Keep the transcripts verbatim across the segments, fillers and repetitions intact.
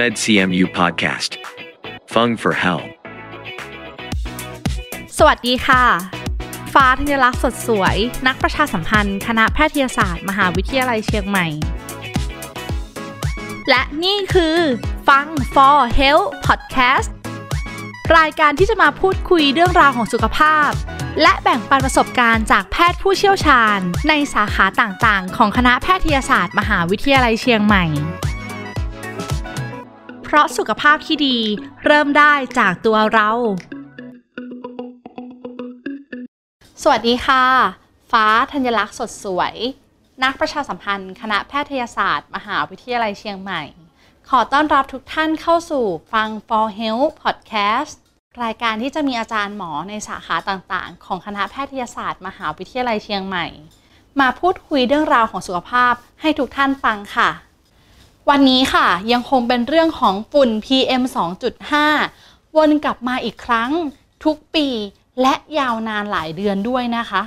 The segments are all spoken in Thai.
Med ซี เอ็ม ยู Podcast Fun for Health สวัสดีค่ะฟ้าธัญลักษณ์สดสวยนักประชาสัมพันธ์คณะแพทยศาสตร์มหาวิทยาลัยเชียงใหม่และนี่คือฟัง for Health Podcast รายการที่จะมาพูดคุยเรื่องราวของสุขภาพและแบ่งปันประสบการณ์จากแพทย์ผู้เชี่ยวชาญในสาขาต่างๆของคณะแพทยศาสตร์มหาวิทยาลัยเชียงใหม่เพราะสุขภาพที่ดีเริ่มได้จากตัวเราสวัสดีค่ะฟ้าธัญลักษณ์สดสวยนักประชาสัมพันธ์คณะแพทยศาสตร์มหาวิทยาลัยเชียงใหม่ขอต้อนรับทุกท่านเข้าสู่ฟัง for Health Podcast รายการที่จะมีอาจารย์หมอในสาขาต่างๆของคณะแพทยศาสตร์มหาวิทยาลัยเชียงใหม่มาพูดคุยเรื่องราวของสุขภาพให้ทุกท่านฟังค่ะวันนี้ค่ะยังคงเป็นเรื่องของฝุ่น พี เอ็ม สองจุดห้า วนกลับมาอีกครั้งทุกปีและยาวนานหลายเดือนด้วยนะคะ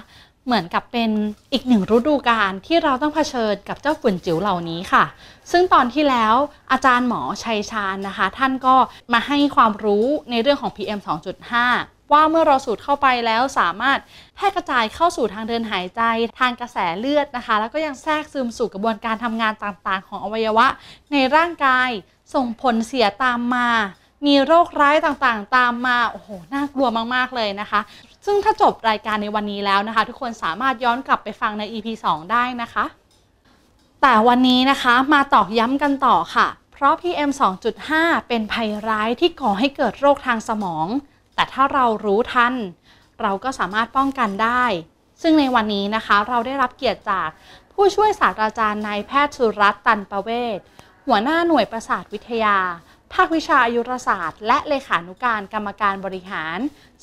เหมือนกับเป็นอีกหนึ่งฤดูกาลที่เราต้องเผชิญกับเจ้าฝุ่นจิ๋วเหล่านี้ค่ะซึ่งตอนที่แล้วอาจารย์หมอชัยชาญนะคะท่านก็มาให้ความรู้ในเรื่องของ พี เอ็ม สองจุดห้า ว่าเมื่อเราสูดเข้าไปแล้วสามารถแพร่กระจายเข้าสู่ทางเดินหายใจทางกระแสเลือดนะคะแล้วก็ยังแทรกซึมสู่กระบวนการทำงานต่างๆของอวัยวะในร่างกายส่งผลเสียตามมามีโรคร้ายต่างๆตามมาโอ้โหน่ากลัวมากๆเลยนะคะซึ่งถ้าจบรายการในวันนี้แล้วนะคะทุกคนสามารถย้อนกลับไปฟังใน อี พี สอง ได้นะคะแต่วันนี้นะคะมาตอกย้ำกันต่อค่ะเพราะ พี เอ็ม สองจุดห้า เป็นภัยร้ายที่ก่อให้เกิดโรคทางสมองแต่ถ้าเรารู้ทันเราก็สามารถป้องกันได้ซึ่งในวันนี้นะคะเราได้รับเกียรติจากผู้ช่วยศาสตราจารย์นายแพทย์สุรัตน์ตันประเวศหัวหน้าหน่วยประสาทวิทยาภาควิชาอายุรศาสตร์และเลขานุการกรรมการบริหาร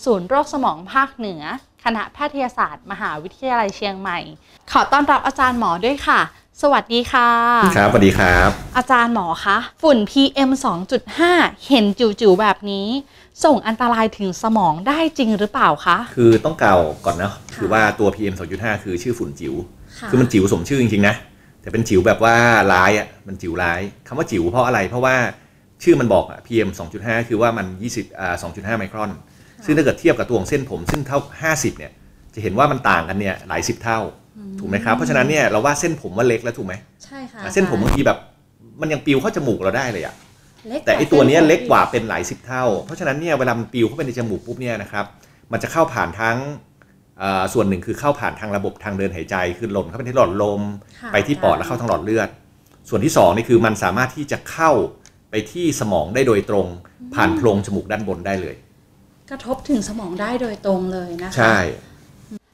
ศูนย์โรคสมองภาคเหนือคณะแพทยศาสตร์มหาวิทยาลัยเชียงใหม่ขอต้อนรับอาจารย์หมอด้วยค่ะสวัสดีค่ะครับสวัสดีครับอาจารย์หมอคะฝุ่น พี เอ็ม สองจุดห้า เห็นจิ๋วๆแบบนี้ส่งอันตรายถึงสมองได้จริงหรือเปล่าคะคือต้องกล่าวก่อนนะคือว่าตัว พี เอ็ม สองจุดห้า คือชื่อฝุ่นจิ๋วคือมันจิ๋วสมชื่อจริงๆนะแต่เป็นจิ๋วแบบว่าร้ายอ่ะมันจิ๋วร้ายคำว่าจิ๋วเพราะอะไรเพราะว่าชื่อมันบอกอ่ะ พี เอ็ม สองจุดห้า คือว่ามันยี่สิบอ่า สองจุดห้า ไมครอนซึ่งถ้าเกิดเทียบกับตัวของเส้นผมซึ่งเท่าห้าสิบเนี่ยจะเห็นว่ามันต่างกันเนี่ยหลายสิบเท่าถูกไหมครับเพราะฉะนั้นเนี่ยเราว่าเส้นผมว่าเล็กแล้วถูกไหมใช่ค่ะเส้นผมบางทีแบบมันยังปิวเข้าจมูกเราได้เลยอ่ะแต่ไอตัวนี้เล็กกว่าเป็นหลายสิบเท่าเพราะฉะนั้นเนี่ยเวลามันปิวเข้าไปในจมูกปุ๊บเนี่ยนะครับมันจะเข้าผ่านทั้งอ่าส่วนหนึ่งคือเข้าผ่านทางระบบทางเดินหายใจคือหล่นเข้าไปที่หลอดลมไปที่ปอดแล้วเข้าทางหลอดเลือดส่วนที่สองนี่คือมันสามารถที่จะเข้าไปที่สมองได้โดยตรงผ่านโพรงจมูกด้านบนได้เลยกระทบถึงสมองได้โดยตรงเลยนะคะใช่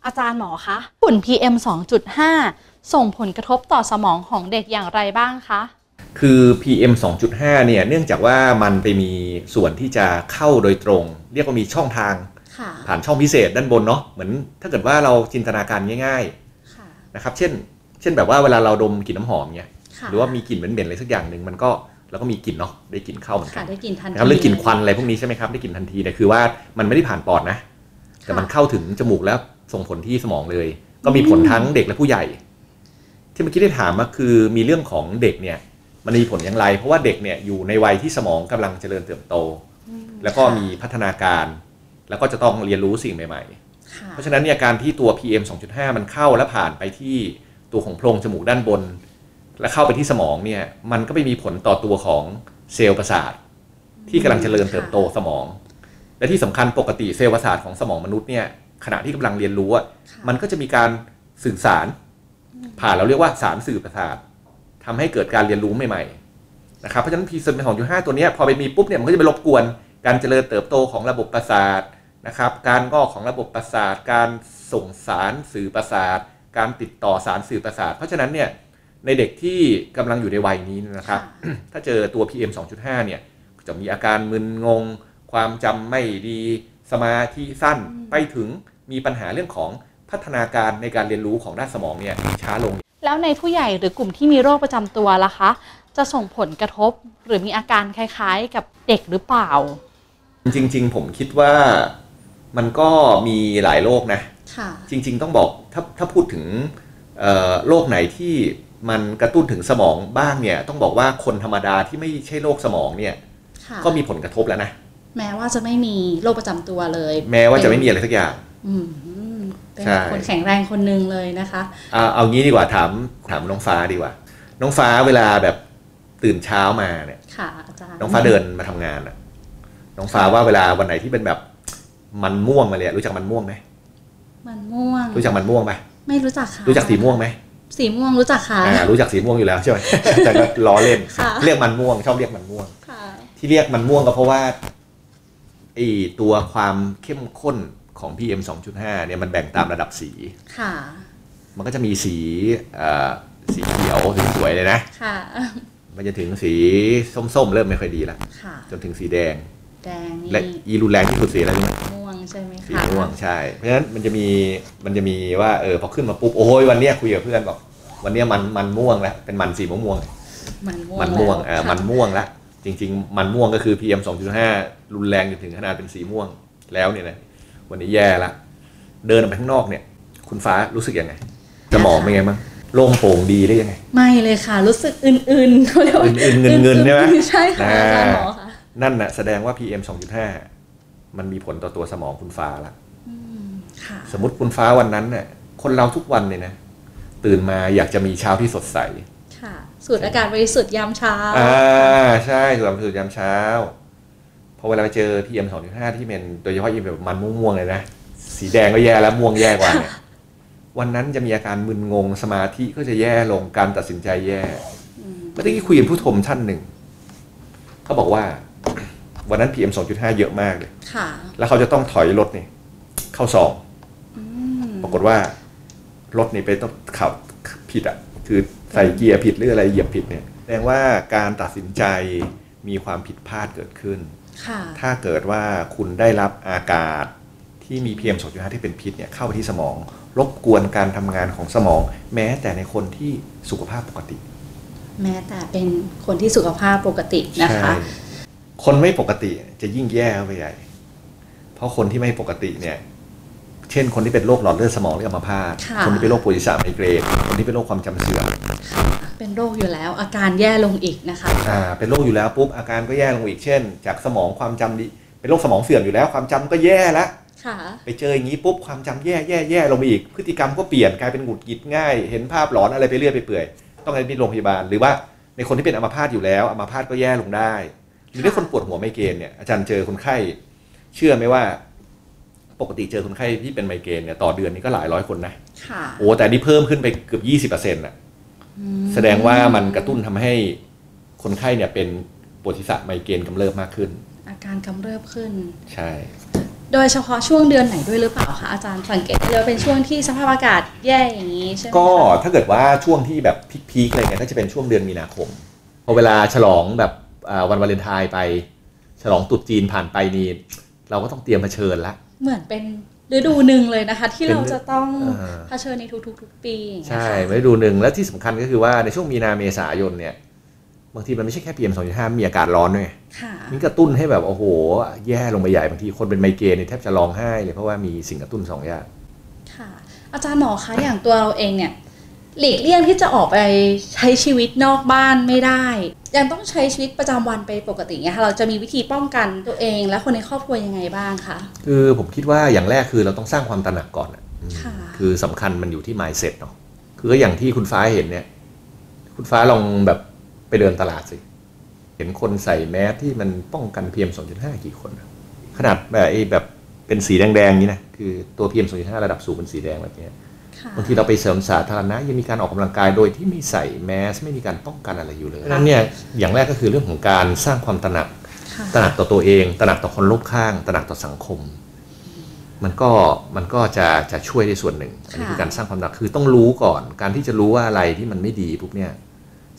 อาจารย์หมอคะฝุ่น พี เอ็ม สองจุดห้า ส่งผลกระทบต่อสมองของเด็กอย่างไรบ้างคะคือ พี เอ็ม สองจุดห้า เนี่ยเนื่องจากว่ามันไปมีส่วนที่จะเข้าโดยตรงเรียกว่ามีช่องทางผ่านช่องพิเศษด้านบนเนาะเหมือนถ้าเกิดว่าเราจินตนาการง่ายๆนะครับเช่นเช่นแบบว่าเวลาเราดมกลิ่นน้ำหอมเนี่ยหรือว่ามีกลิ่นเหม็นๆอะไรสักอย่างนึงมันก็แล้วก็มีกลิ่นเนาะได้กลิ่นเข้าเหมือนกันนะครับเรื่องกลิ่นควันอะไรพวกนี้ใช่ไหมครับได้กลิ่นทันทีแต่คือว่ามันไม่ได้ผ่านปอดนะแต่มันเข้าถึงจมูกแล้วส่งผลที่สมองเลยก็มีผลทั้งเด็กและผู้ใหญ่ที่เมื่อกี้ได้ถามก็คือมีเรื่องของเด็กเนี่ยมันมีผลอย่างไรเพราะว่าเด็กเนี่ยอยู่ในวัยที่สมองกำลังเจริญเติบโตแล้วก็มีพัฒนาการแล้วก็จะต้องเรียนรู้สิ่งใหม่ๆเพราะฉะนั้นเนี่ยการที่ตัว พี เอ็ม สองจุดห้า มันเข้าและผ่านไปที่ตัวของโพรงจมูกด้านบนและเข้าไปที่สมองเนี่ยมันก็ไปมีผลต่อตัวของเซลล์ประสาทที่กำลังเจริญเติบโตสมองและที่สำคัญปกติเซลล์ประสาทของสมองมนุษย์เนี่ยขณะที่กำลังเรียนรู้มันก็จะมีการสื่อสารผ่านเราเรียกว่าสารสื่อประสาททำให้เกิดการเรียนรู้ใหม่ๆนะครับเพราะฉะนั้น พี เอ็ม สองจุดห้า ตัวนี้พอไปมีปุ๊บเนี่ยมันก็จะไปรบกวนการเจริญเติบโตของระบบประสาทนะครับการงอกของระบบประสาทการส่งสารสื่อประสาทการติดต่อสารสื่อประสาทเพราะฉะนั้นเนี่ยในเด็กที่กำลังอยู่ในวัยนี้นะครับ ถ้าเจอตัว พี เอ็ม สองจุดห้า เนี่ยจะมีอาการมึนงงความจำไม่ดีสมาธิสั้นไปถึงมีปัญหาเรื่องของพัฒนาการในการเรียนรู้ของด้านสมองเนี่ยช้าลงแล้วในผู้ใหญ่หรือกลุ่มที่มีโรคประจำตัวล่ะคะจะส่งผลกระทบหรือมีอาการคล้ายๆกับเด็กหรือเปล่าจริงๆผมคิดว่ามันก็มีหลายโรคนะจริงๆต้องบอกถ้าถ้าพูดถึงโรคไหนที่ มันกระตุ้นถึงสมองบ้างเนี่ยต้องบอกว่าคนธรรมดาที่ไม่ใช่โรคสมองเนี่ยก็มีผลกระทบแล้วนะแม้ว่าจะไม่มีโรคประจำตัวเลยแม้ว่าจะไม่มีอะไรสักอย่างเป็นคนแข็งแรงคนนึงเลยนะคะเอาเอางี้ดีกว่าถามถามน้องฟ้าดีกว่าน้องฟ้าเวลาแบบตื่นเช้ามาเนี่ยค่ะอาจารย์น้องฟ้าเดินมาทำงานอ่ะน้องฟ้าว่าเวลาวันไหนที่เป็นแบบมันม่วงมาเลยรู้จักมันม่วงไหมมันม่วงรู้จักมันม่วงไหมไม่รู้จักค่ะรู้จักสีม่วงไหมสีม่วงรู้จักค่ะอ่ารู้จักสีม่วงอยู่แล้วใช่ไหมแต่ก็ล้อเล่นเรียกมันม่วงชอบเรียกมันม่วงที่เรียกมันม่วงก็เพราะว่าไอตัวความเข้มข้นของ พี เอ็ม สองจุดห้า เนี่ยมันแบ่งตามระดับสีค่ะมันก็จะมีสีสีเขียวสวยๆเลยนะค่ะมันจะถึงสีส้มๆเริ่มไม่ค่อยดีละค่ะจนถึงสีแดงแดงนี่และอีรุนแรงที่สุดสีอะไรนี่ม่วงใช่ไหมคะสีม่วงใช่เพราะฉะนั้นมันจะมีมันจะมีว่าเออพอขึ้นมาปุ๊บโอ้ยวันเนี้ยคุยกับเพื่อนบอกวันเนี้ยมันมันม่วงแล้วเป็นมันสีม่วงม่วงมันม่วงเออมันม่วงละจริงๆมันม่วงก็คือ พี เอ็ม สองจุดห้า รุนแรงจนถึงขนาดเป็นสีม่วงแล้วเนี่ยนะวันนี้แย่ละเดินออกไปข้างนอกเนี่ยคุณฟ้ารู้สึกยังไงสมองเป็นไงบ้างโล่งโปร่งดีได้ยังไงไม่เลยค่ะรู้สึกอื่นๆเขาเรียกว่าอื่นๆเงินๆใช่ไหมใช่ค่ะอาจารย์หมอค่ะนั่นน่ะแสดงว่า พี เอ็ม สองจุดห้า มันมีผลต่อตัวสมองคุณฟ้าละสมมติคุณฟ้าวันนั้นเนี่ยคนเราทุกวันเลยนะตื่นมาอยากจะมีเช้าที่สดใสสูดอากาศบริสุทธิ์ยามเช้าอ่าใช่สูดอากาศบริสุทธิ์ยามเช้าพอเวลาไปเจอ พี เอ็ม สองจุดห้า ที่เป็นโดยเฉพาะยิ่งแบบมันม่วงๆเลยนะสีแดงก็แย่แล้วม่วงแย่กว่าเนี่ยวันนั้นจะมีอาการมึนงงสมาธิก็จะแย่ลงการตัดสินใจแย่เมื่อกี้คุยกับผู้ชมท่านหนึ่งเขาบอกว่าวันนั้น พี เอ็ม สองจุดห้า เยอะมากเลยค่ะแล้วเขาจะต้องถอยรถนี่เข้าซองปรากฏว่ารถนี่ไปต้องขับผิดอ่ะคือใส่เกียร์ผิดหรืออะไรเหยียบผิดเนี่ยแสดงว่าการตัดสินใจมีความผิดพลาดเกิดขึ้นถ้าเกิดว่าคุณได้รับอากาศที่มี พี เอ็ม สองจุดห้า ที่เป็นพิษเนี่ยเข้าไปที่สมองรบกวนการทำงานของสมองแม้แต่ในคนที่สุขภาพปกติแม้แต่เป็นคนที่สุขภาพปกตินะคะคนไม่ปกติจะยิ่งแย่ไปใหญ่เพราะคนที่ไม่ปกติเนี่ยเช่นคนที่เป็นโรคหลอดเลือดสมองหรืออัมพาตคนที่เป็นโรคปวดศีรษะไมเกรนคนที่เป็นโรคความจำเสื่อมเป็นโรคอยู่แล้วอาการแย่ลงอีกนะคะอ่าเป็นโรคอยู่แล้วปุ๊บอาการก็แย่ลงอีกเช่นจากสมองความจำดีเป็นโรคสมองเสื่อมอยู่แล้วความจำก็แย่แล้วไปเจออย่างนี้ปุ๊บความจำแย่แย่แย่ลงไปอีกพฤติกรรมก็เปลี่ยนกลายเป็นหงุดหงิดง่ายเห็นภาพหลอนอะไรไปเรื่อยไปเปื่อยต้องไปโรงพยาบาลหรือว่าในคนที่เป็นอัมพาตอยู่แล้วอัมพาตก็แย่ลงได้หรือในคนปวดหัวไมเกรนเนี่ยอาจารย์เจอคนไข้เชื่อไหมว่าปกติเจอคนไข้ที่เป็นไมเกรนเนี่ยต่อเดือนนี้ก็หลายร้อยคนนะโอ้แต่นี่เพิ่มขึ้นไปเกือบยี่สิบเปอร์เซ็นต์อ่ะแสดงว่ามันกระตุ้นทำให้คนไข้เนี่ยเป็นปวดศีรษะไมเกรนกำเริบมากขึ้นอาการกำเริบขึ้นใช่โดยเฉพาะช่วงเดือนไหนด้วยหรือเปล่าคะอาจารย์สังเกตเลยเป็นช่วงที่สภาพอากาศแย่อย่างนี้ใช่ไหมก็ถ้าเกิดว่าช่วงที่แบบพีคๆเลยเนี่ยก็จะเป็นช่วงเดือนมีนาคมพอเวลาฉลองแบบวันวาเลนไทน์ไปฉลองตรุษจีนผ่านไปนี่เราก็ต้องเตรียมเผชิญละเหมือนเป็นฤดูหนึ่งเลยนะคะที่เราจะต้องเผชิญในทุกๆปีใช่ฤดูหนึ่งและที่สำคัญก็คือว่าในช่วงมีนาเมษายนเนี่ยบางทีมันไม่ใช่แค่ พี เอ็ม สองจุดห้า มีอากาศร้อนด้วยนี่กระตุ้นให้แบบโอ้โหแย่ลงไปใหญ่บางทีคนเป็นไมเกรนเนี่ยแทบจะร้องไห้เลยเพราะว่ามีสิ่งกระตุ้นสองอย่างค่ะอาจารย์หมอคะอย่างตัวเราเองเนี่ยหลีกเลี่ยงที่จะออกไปใช้ชีวิตนอกบ้านไม่ได้ยังต้องใช้ชีวิตประจำวันไปปกติเนี่ยค่ะเราจะมีวิธีป้องกันตัวเองและคนในครอบครัวยังไงบ้างคะคือผมคิดว่าอย่างแรกคือเราต้องสร้างความตระหนักก่อนค่ะคือสำคัญมันอยู่ที่ mindset เนาะคืออย่างที่คุณฟ้าเห็นเนี่ยคุณฟ้าลองแบบไปเดินตลาดสิเห็นคนใส่แมสที่มันป้องกัน พี เอ็ม สองจุดห้า กี่คนขนาดแบบไอ้แบบเป็นสีแดงๆนี้นะคือตัว พี เอ็ม สองจุดห้า ระดับสูงเป็นสีแดงแบบนี้บางทีเราไปเสริมสาธารณะยังมีการออกกำลังกายโดยที่ไม่ใส่แมสไม่มีการป้องกันอะไรอยู่เลยเพราะฉะนั้นเนี่ยอย่างแรกก็คือเรื่องของการสร้างความตระหนักตระหนักต่อตัวเองตระหนักต่อคนรอบข้างตระหนักต่อสังคมมันก็มันก็จะจะช่วยในส่วนหนึ่งอันนี้คือการสร้างความตระหนักคือต้องรู้ก่อนการที่จะรู้ว่าอะไรที่มันไม่ดีปุ๊บเนี่ย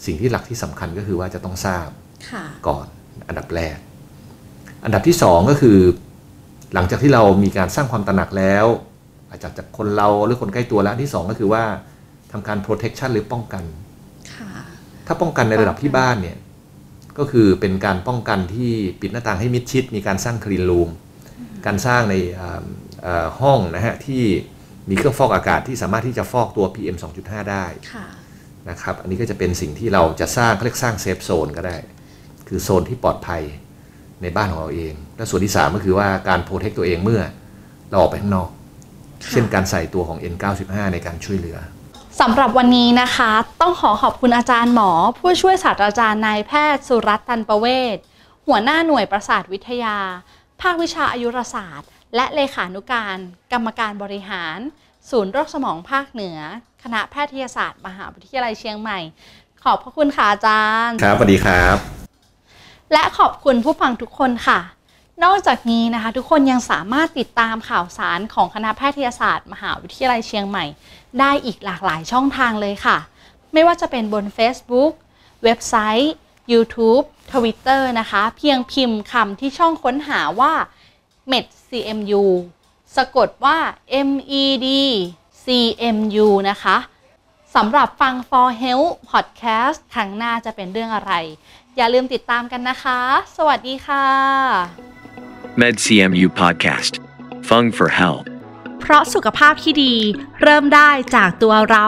สิ่งที่หลักที่สำคัญก็คือว่าจะต้องทราบก่อนอันดับแรกอันดับที่สองก็คือหลังจากที่เรามีการสร้างความตระหนักแล้วอาจจะจากคนเราหรือคนใกล้ตัวแล้วที่สองก็คือว่าทำการ protection หรือป้องกันถ้าป้องกันในระดับที่บ้านเนี่ยก็คือเป็นการป้องกันที่ปิดหน้าต่างให้มิดชิดมีการสร้าง clean room การสร้างในห้องนะฮะที่มีเครื่องฟอกอากาศที่สามารถที่จะฟอกตัว พี เอ็ม สองจุดห้า ได้ นะครับอันนี้ก็จะเป็นสิ่งที่เราจะสร้างเขาเรียกสร้างเซฟโซนก็ได้คือโซนที่ปลอดภัยในบ้านของเราเองและส่วนที่สามก็คือว่าการโปรเทคตัวเองเมื่อเราออกไปข้างนอกเช่นการใส่ตัวของ เอ็น เก้าสิบห้า ในการช่วยเหลือสำหรับวันนี้นะคะต้องขอขอบคุณอาจารย์หมอผู้ช่วยศาสตราจารย์นายแพทย์สุรัตน์ ตันประเวศหัวหน้าหน่วยประสาทวิทยาภาควิชาอายุรศาสตร์และเลขานุการกรรมการบริหารศูนย์โรคสมองภาคเหนือคณะแพทยศาสตร์มหาวิทยาลัยเชียงใหม่ขอบพระคุณค่ะอาจารย์ครับสวัสดีครับและขอบคุณผู้ฟังทุกคนค่ะนอกจากนี้นะคะทุกคนยังสามารถติดตามข่าวสารของคณะแพทยศาสตร์มหาวิทยาลัยเชียงใหม่ได้อีกหลากหลายช่องทางเลยค่ะไม่ว่าจะเป็นบน Facebook เว็บไซต์ YouTube Twitter นะคะเพียงพิมพ์คำที่ช่องค้นหาว่า Med ซี เอ็ม ยู สะกดว่า Med ซี เอ็ม ยู นะคะสำหรับฟัง For Health Podcast ครั้งหน้าจะเป็นเรื่องอะไรอย่าลืมติดตามกันนะคะสวัสดีค่ะ Med ซี เอ็ม ยู Podcast Fun for Health เพราะสุขภาพที่ดีเริ่มได้จากตัวเรา